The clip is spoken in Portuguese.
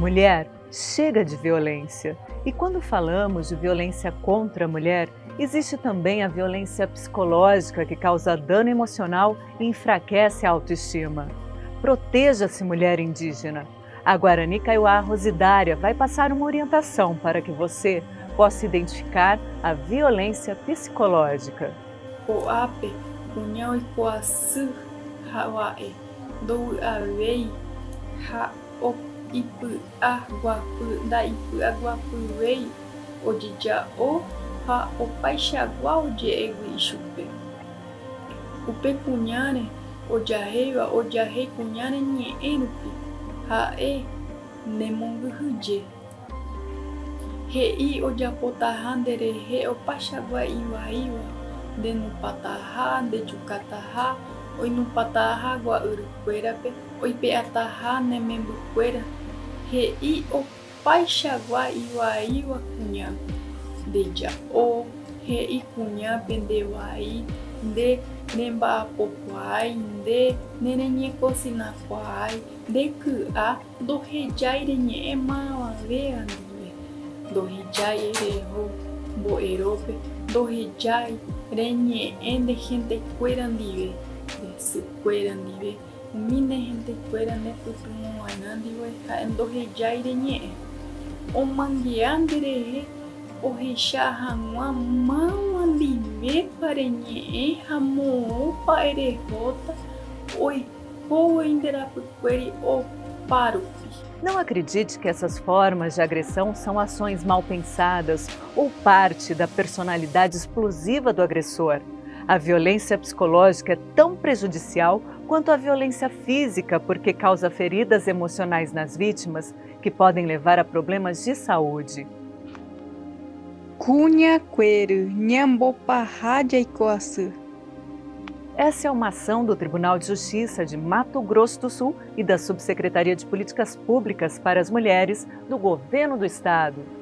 Mulher, chega de violência. E quando falamos de violência contra a mulher, existe também a violência psicológica que causa dano emocional e enfraquece a autoestima. Proteja-se, mulher indígena. A Guarani Kaiowá Rosidária vai passar uma orientação para que você possa identificar a violência psicológica. Coape, Cunhão e Coaçu, Hawaê, Douawei, Haop, Ipu, Aguapu, Daipu, Aguapuei, Odijaô, Haopaixaguau de Egu e Chupe. O Pecunhane, Ojarreiwa, Ojarrei Cunhane, Nye Enupi, Hae, Nemonguhuje. Rei Ojapotahandere, Reopaixagua Iwaiwa. De no patarra, de chucatarra, oi no patarra, guauruquerape, oi peatarra, nemembuquera, rei o paixaguá iuaiua cunhá, de jaô, rei cunhá pendeuai, de nembapoquai, de nerenhecosinaquai, de cuá, do rejairene emauaveandie, do rejairerro, boerope, do rejai. Renhe ende gente cuerandive, de se cuerandive, humilde gente cuerande putum anandive, caendo rejai renhe. O mangueandere, o rechahamua mão andive, parenhe, ramou paerejota, oi, ou enderapuqueri o parupi. Não acredite que essas formas de agressão são ações mal pensadas ou parte da personalidade explosiva do agressor. A violência psicológica é tão prejudicial quanto a violência física, porque causa feridas emocionais nas vítimas que podem levar a problemas de saúde. Essa é uma ação do Tribunal de Justiça de Mato Grosso do Sul e da Subsecretaria de Políticas Públicas para as Mulheres do Governo do Estado.